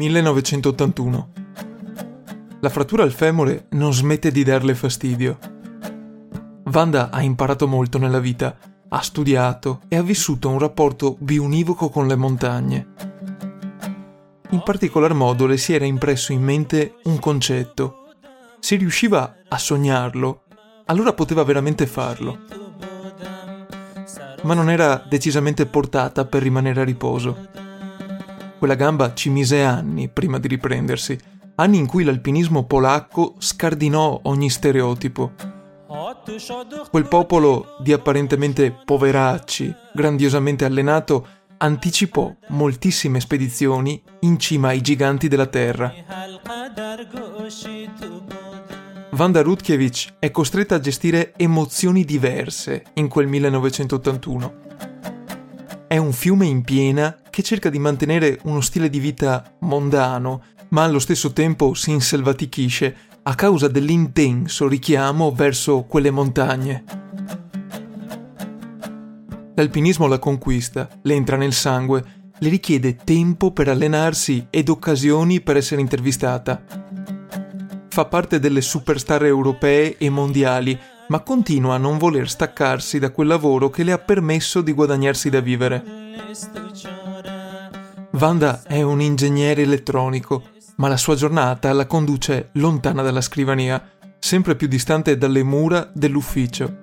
«1981. La frattura al femore non smette di darle fastidio. Wanda ha imparato molto nella vita, ha studiato e ha vissuto un rapporto biunivoco con le montagne. In particolar modo le si era impresso in mente un concetto. Se riusciva a sognarlo, allora poteva veramente farlo. Ma non era decisamente portata per rimanere a riposo. Quella gamba ci mise anni prima di riprendersi, anni in cui l'alpinismo polacco scardinò ogni stereotipo. Quel popolo di apparentemente poveracci, grandiosamente allenato, anticipò moltissime spedizioni in cima ai giganti della terra. Wanda Rutkiewicz è costretta a gestire emozioni diverse in quel 1981. È un fiume in piena che cerca di mantenere uno stile di vita mondano, ma allo stesso tempo si inselvatichisce a causa dell'intenso richiamo verso quelle montagne. L'alpinismo la conquista, le entra nel sangue, le richiede tempo per allenarsi ed occasioni per essere intervistata. Fa parte delle superstar europee e mondiali, ma continua a non voler staccarsi da quel lavoro che le ha permesso di guadagnarsi da vivere. Wanda è un ingegnere elettronico, ma la sua giornata la conduce lontana dalla scrivania, sempre più distante dalle mura dell'ufficio.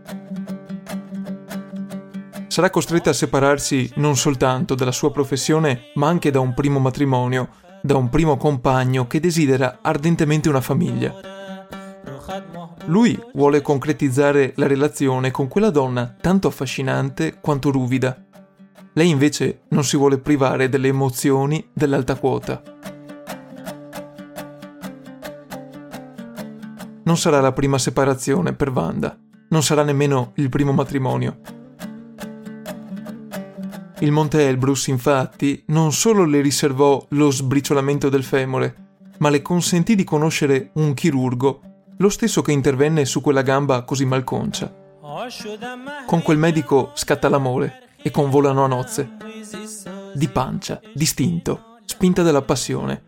Sarà costretta a separarsi non soltanto dalla sua professione, ma anche da un primo matrimonio, da un primo compagno che desidera ardentemente una famiglia. Lui vuole concretizzare la relazione con quella donna tanto affascinante quanto ruvida. Lei invece non si vuole privare delle emozioni dell'alta quota. Non sarà la prima separazione per Wanda, non sarà nemmeno il primo matrimonio. Il monte Elbrus, infatti, non solo le riservò lo sbriciolamento del femore, ma le consentì di conoscere un chirurgo, lo stesso che intervenne su quella gamba così malconcia. Con quel medico scatta l'amore e convolano a nozze. Di pancia, distinto, spinta dalla passione,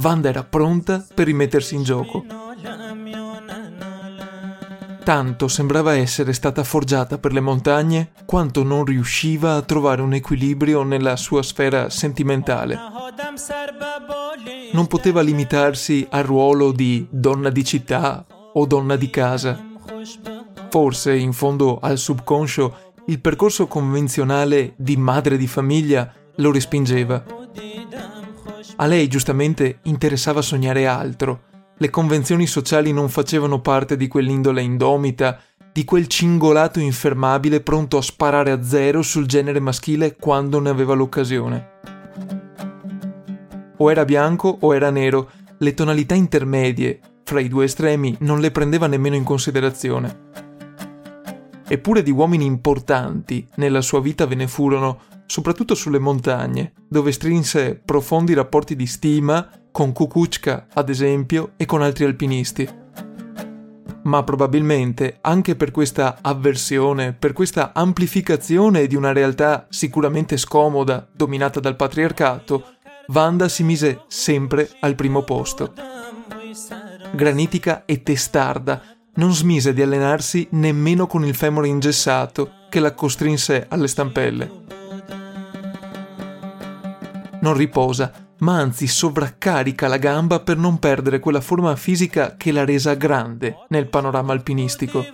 Wanda era pronta per rimettersi in gioco. Tanto sembrava essere stata forgiata per le montagne quanto non riusciva a trovare un equilibrio nella sua sfera sentimentale. Non poteva limitarsi al ruolo di donna di città o donna di casa. Forse, in fondo al subconscio, il percorso convenzionale di madre di famiglia lo respingeva. A lei, giustamente, interessava sognare altro. Le convenzioni sociali non facevano parte di quell'indole indomita, di quel cingolato infermabile pronto a sparare a zero sul genere maschile quando ne aveva l'occasione. O era bianco o era nero, le tonalità intermedie, fra i due estremi, non le prendeva nemmeno in considerazione. Eppure di uomini importanti nella sua vita ve ne furono, soprattutto sulle montagne, dove strinse profondi rapporti di stima con Kukuchka, ad esempio, e con altri alpinisti. Ma probabilmente, anche per questa avversione, per questa amplificazione di una realtà sicuramente scomoda, dominata dal patriarcato, Wanda si mise sempre al primo posto. Granitica e testarda, non smise di allenarsi nemmeno con il femore ingessato che la costrinse alle stampelle. Non riposa, ma anzi sovraccarica la gamba per non perdere quella forma fisica che l'ha resa grande nel panorama alpinistico.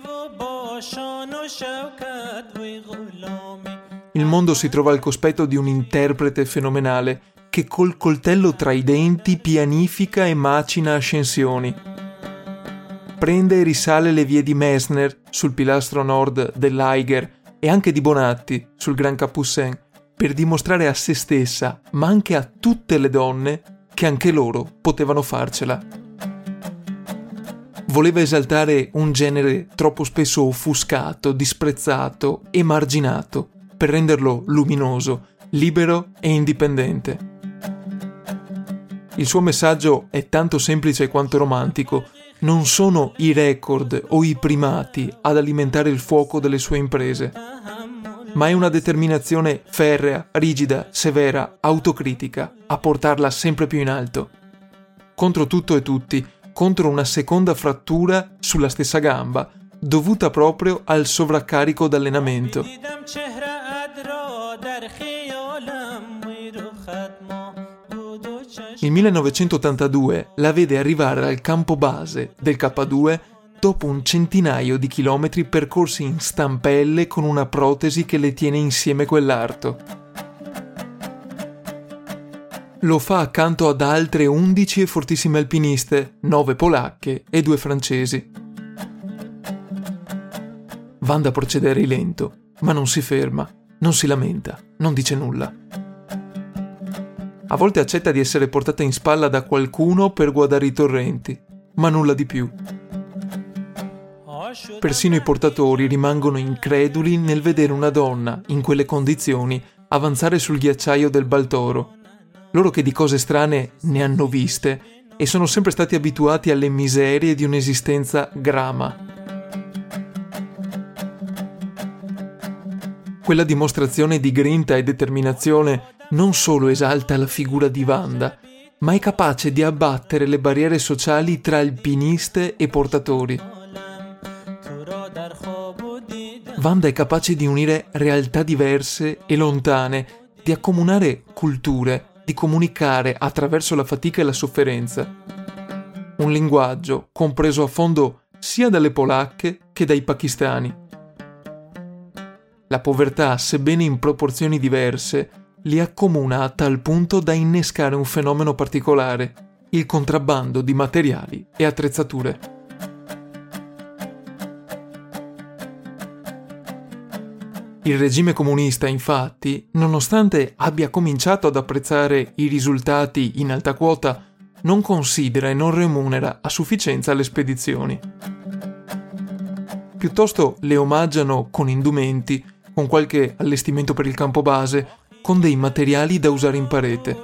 Il mondo si trova al cospetto di un interprete fenomenale che col coltello tra i denti pianifica e macina ascensioni. Prende e risale le vie di Messner sul pilastro nord dell'Eiger e anche di Bonatti sul Gran Capucin per dimostrare a se stessa, ma anche a tutte le donne, che anche loro potevano farcela. Voleva esaltare un genere troppo spesso offuscato, disprezzato, emarginato, per renderlo luminoso, libero e indipendente. Il suo messaggio è tanto semplice quanto romantico. Non sono i record o i primati ad alimentare il fuoco delle sue imprese, ma è una determinazione ferrea, rigida, severa, autocritica, a portarla sempre più in alto. Contro tutto e tutti, contro una seconda frattura sulla stessa gamba, dovuta proprio al sovraccarico d'allenamento. Il 1982 la vede arrivare al campo base del K2 dopo un centinaio di chilometri percorsi in stampelle con una protesi che le tiene insieme quell'arto. Lo fa accanto ad altre 11 e fortissime alpiniste, 9 polacche e 2 francesi. Wanda procede a rilento, ma non si ferma, non si lamenta, non dice nulla. A volte accetta di essere portata in spalla da qualcuno per guardare i torrenti, ma nulla di più. Persino i portatori rimangono increduli nel vedere una donna, in quelle condizioni, avanzare sul ghiacciaio del Baltoro. Loro che di cose strane ne hanno viste e sono sempre stati abituati alle miserie di un'esistenza grama. Quella dimostrazione di grinta e determinazione non solo esalta la figura di Wanda, ma è capace di abbattere le barriere sociali tra alpiniste e portatori. Wanda è capace di unire realtà diverse e lontane, di accomunare culture, di comunicare attraverso la fatica e la sofferenza. Un linguaggio compreso a fondo sia dalle polacche che dai pakistani. La povertà, sebbene in proporzioni diverse, li accomuna a tal punto da innescare un fenomeno particolare, il contrabbando di materiali e attrezzature. Il regime comunista, infatti, nonostante abbia cominciato ad apprezzare i risultati in alta quota, non considera e non remunera a sufficienza le spedizioni. Piuttosto le omaggiano con indumenti, con qualche allestimento per il campo base, con dei materiali da usare in parete.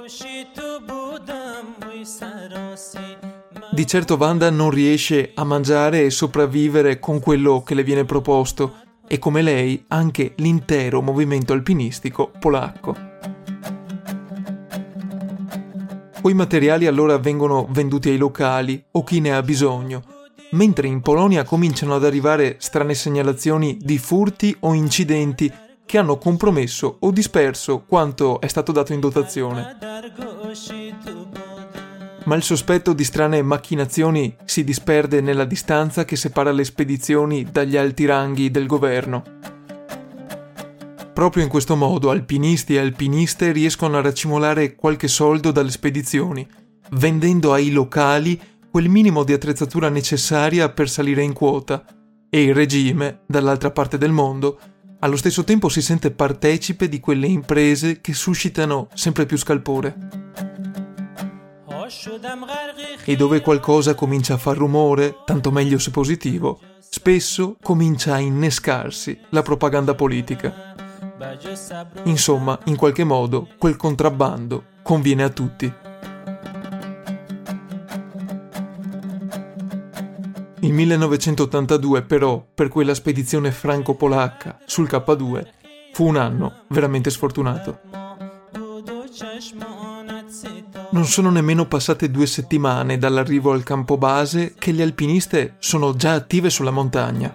Di certo Wanda non riesce a mangiare e sopravvivere con quello che le viene proposto e, come lei, anche l'intero movimento alpinistico polacco. Quei materiali allora vengono venduti ai locali o chi ne ha bisogno, mentre in Polonia cominciano ad arrivare strane segnalazioni di furti o incidenti che hanno compromesso o disperso quanto è stato dato in dotazione. Ma il sospetto di strane macchinazioni si disperde nella distanza che separa le spedizioni dagli alti ranghi del governo. Proprio in questo modo alpinisti e alpiniste riescono a racimolare qualche soldo dalle spedizioni, vendendo ai locali quel minimo di attrezzatura necessaria per salire in quota, e il regime, dall'altra parte del mondo, allo stesso tempo si sente partecipe di quelle imprese che suscitano sempre più scalpore. E dove qualcosa comincia a far rumore, tanto meglio se positivo, spesso comincia a innescarsi la propaganda politica. Insomma, in qualche modo, quel contrabbando conviene a tutti. Il 1982 però, per quella spedizione franco-polacca sul K2, fu un anno veramente sfortunato. Non sono nemmeno passate 2 settimane dall'arrivo al campo base che le alpiniste sono già attive sulla montagna.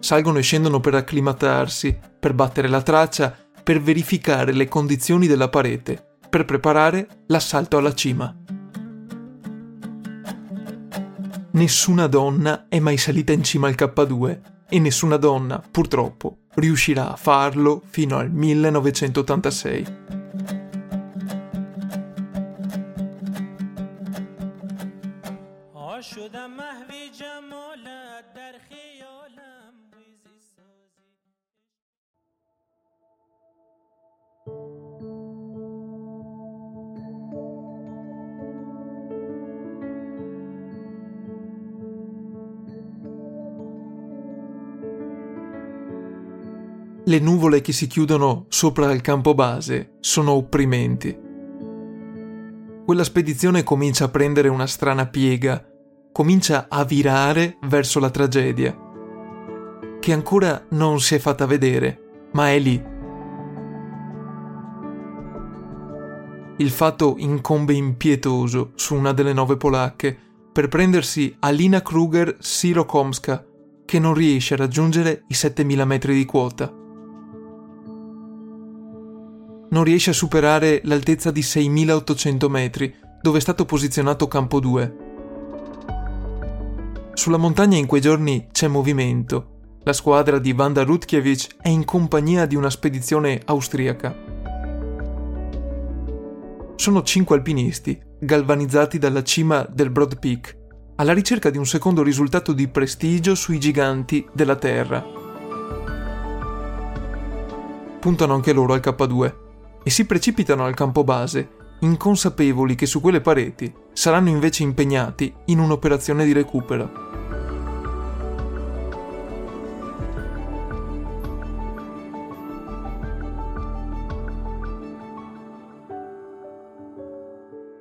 Salgono e scendono per acclimatarsi, per battere la traccia, per verificare le condizioni della parete, per preparare l'assalto alla cima. Nessuna donna è mai salita in cima al K2, e nessuna donna, purtroppo, riuscirà a farlo fino al 1986. Le nuvole che si chiudono sopra il campo base sono opprimenti. Quella spedizione comincia a prendere una strana piega, comincia a virare verso la tragedia, che ancora non si è fatta vedere, ma è lì. Il fatto incombe impietoso su una delle nove polacche per prendersi Halina Kruger-Sirokomska, che non riesce a raggiungere i 7.000 metri di quota. Non riesce a superare l'altezza di 6.800 metri, dove è stato posizionato campo 2. Sulla montagna in quei giorni c'è movimento. La squadra di Wanda Rutkiewicz è in compagnia di una spedizione austriaca. Sono 5 alpinisti, galvanizzati dalla cima del Broad Peak, alla ricerca di un secondo risultato di prestigio sui giganti della Terra. Puntano anche loro al K2. E si precipitano al campo base, inconsapevoli che su quelle pareti saranno invece impegnati in un'operazione di recupero.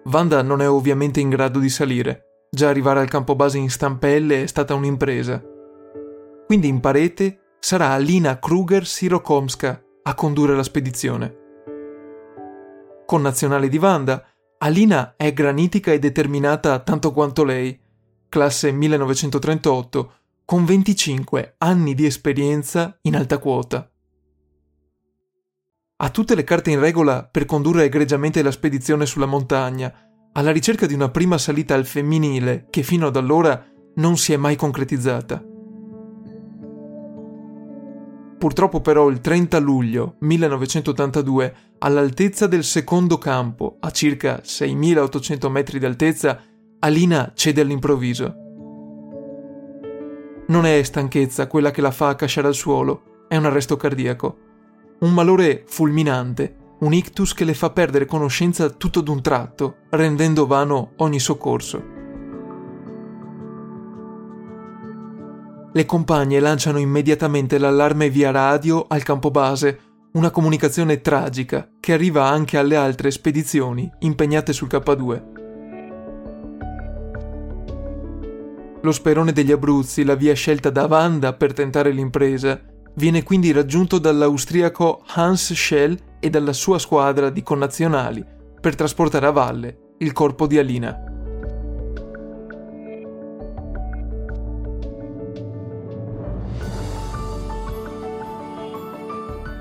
Wanda non è ovviamente in grado di salire, già arrivare al campo base in stampelle è stata un'impresa. Quindi in parete sarà Halina Kruger-Sirokomska a condurre la spedizione. Connazionale di Wanda, Halina è granitica e determinata tanto quanto lei, classe 1938, con 25 anni di esperienza in alta quota. Ha tutte le carte in regola per condurre egregiamente la spedizione sulla montagna, alla ricerca di una prima salita al femminile che fino ad allora non si è mai concretizzata. Purtroppo però il 30 luglio 1982, all'altezza del secondo campo, a circa 6.800 metri d'altezza, Halina cede all'improvviso. Non è stanchezza quella che la fa accasciare al suolo, è un arresto cardiaco. Un malore fulminante, un ictus che le fa perdere conoscenza tutto d'un tratto, rendendo vano ogni soccorso. Le compagne lanciano immediatamente l'allarme via radio al campo base, una comunicazione tragica che arriva anche alle altre spedizioni impegnate sul K2. Lo Sperone degli Abruzzi, la via scelta da Wanda per tentare l'impresa, viene quindi raggiunto dall'austriaco Hans Schell e dalla sua squadra di connazionali per trasportare a valle il corpo di Halina.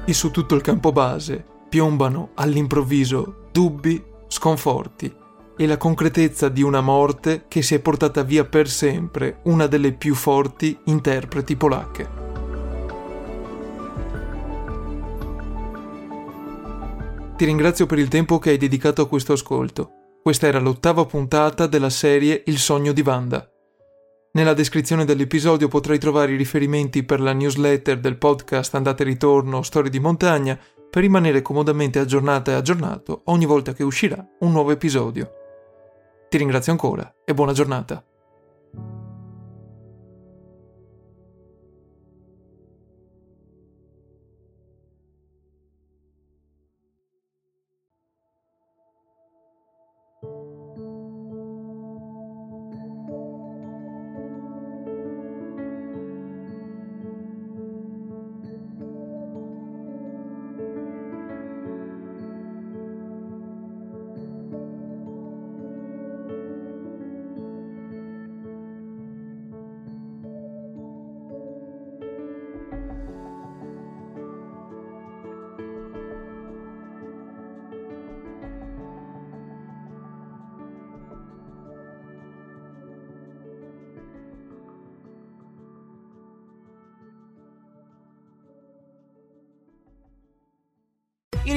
E su tutto il campo base piombano all'improvviso dubbi, sconforti e la concretezza di una morte che si è portata via per sempre una delle più forti interpreti polacche. Ti ringrazio per il tempo che hai dedicato a questo ascolto. Questa era l'8ª puntata della serie Il sogno di Wanda. Nella descrizione dell'episodio potrai trovare i riferimenti per la newsletter del podcast Andate e Ritorno Storie di Montagna per rimanere comodamente aggiornata e aggiornato ogni volta che uscirà un nuovo episodio. Ti ringrazio ancora e buona giornata. It